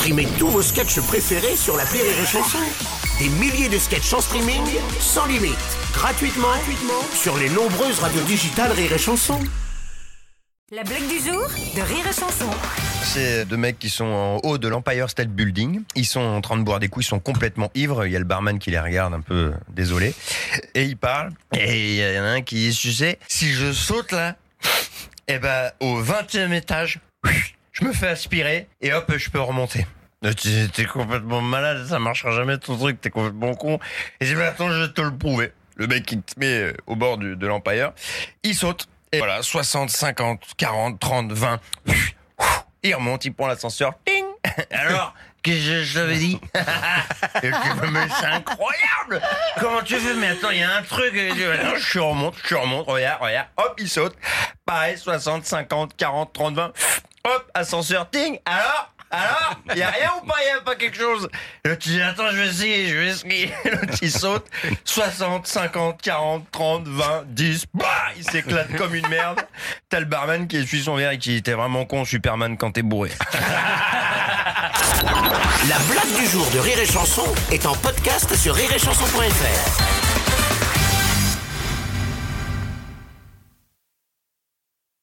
Streamez tous vos sketchs préférés sur l'appli Rire et Chansons. Des milliers de sketchs en streaming, sans limite, gratuitement, sur les nombreuses radios digitales Rire et Chansons. La blague du jour de Rire et Chansons. C'est deux mecs qui sont en haut de l'Empire State Building. Ils sont en train de boire des coups, ils sont complètement ivres. Il y a le barman qui les regarde un peu désolé. Et ils parlent. Et il y en a un qui dit, tu sais, si je saute là, et au 20e étage, je me fais aspirer et hop, je peux remonter. T'es complètement malade, ça marchera jamais ton truc, t'es complètement con. Et c'est maintenant, je vais te le prouver. Le mec qui te met au bord de l'Empire, il saute. Et voilà, 60, 50, 40, 30, 20... Il remonte, il prend l'ascenseur. Ting. Alors, que je l'avais dit. Et mais c'est incroyable. Comment tu fais? Mais attends, il y a un truc. Non, je remonte. Regarde. Hop, il saute. Pareil, 60, 50, 40, 30, 20. Hop, ascenseur. Ting. Alors, il n'y a rien ou pas? Il n'y a pas quelque chose? L'autre, il dit, attends, je vais essayer. L'autre, il saute. 60, 50, 40, 30, 20, 10. Bah, il s'éclate comme une merde. T'as le barman qui essuie son verre et qui dit, t'es vraiment con, Superman, quand t'es bourré. La blague du jour de Rire et Chanson est en podcast sur rireetchanson.fr.